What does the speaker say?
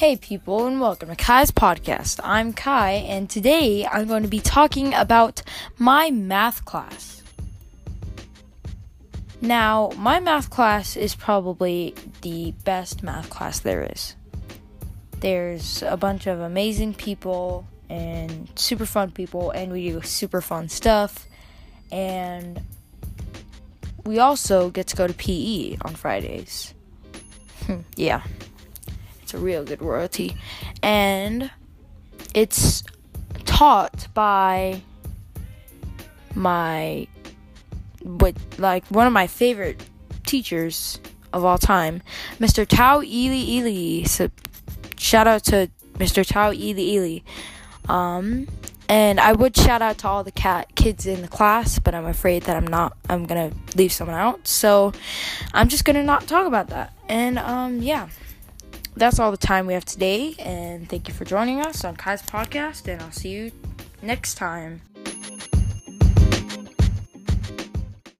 Hey people, and welcome to Kai's podcast. I'm Kai, and today I'm going to be talking about my math class. Now, my math class is probably the best math class there is. There's a bunch of amazing people and super fun people, and we do super fun stuff, and we also get to go to PE on Fridays. Yeah. A real good royalty, and it's taught by one of my favorite teachers of all time, Mr. Tao Ely Ely. So shout out to Mr. Tao Ely Ely. And I would shout out to all the kids in the class, but I'm afraid that I'm gonna leave someone out, so I'm just gonna not talk about that. And that's all the time we have today, and thank you for joining us on Kai's podcast, and I'll see you next time.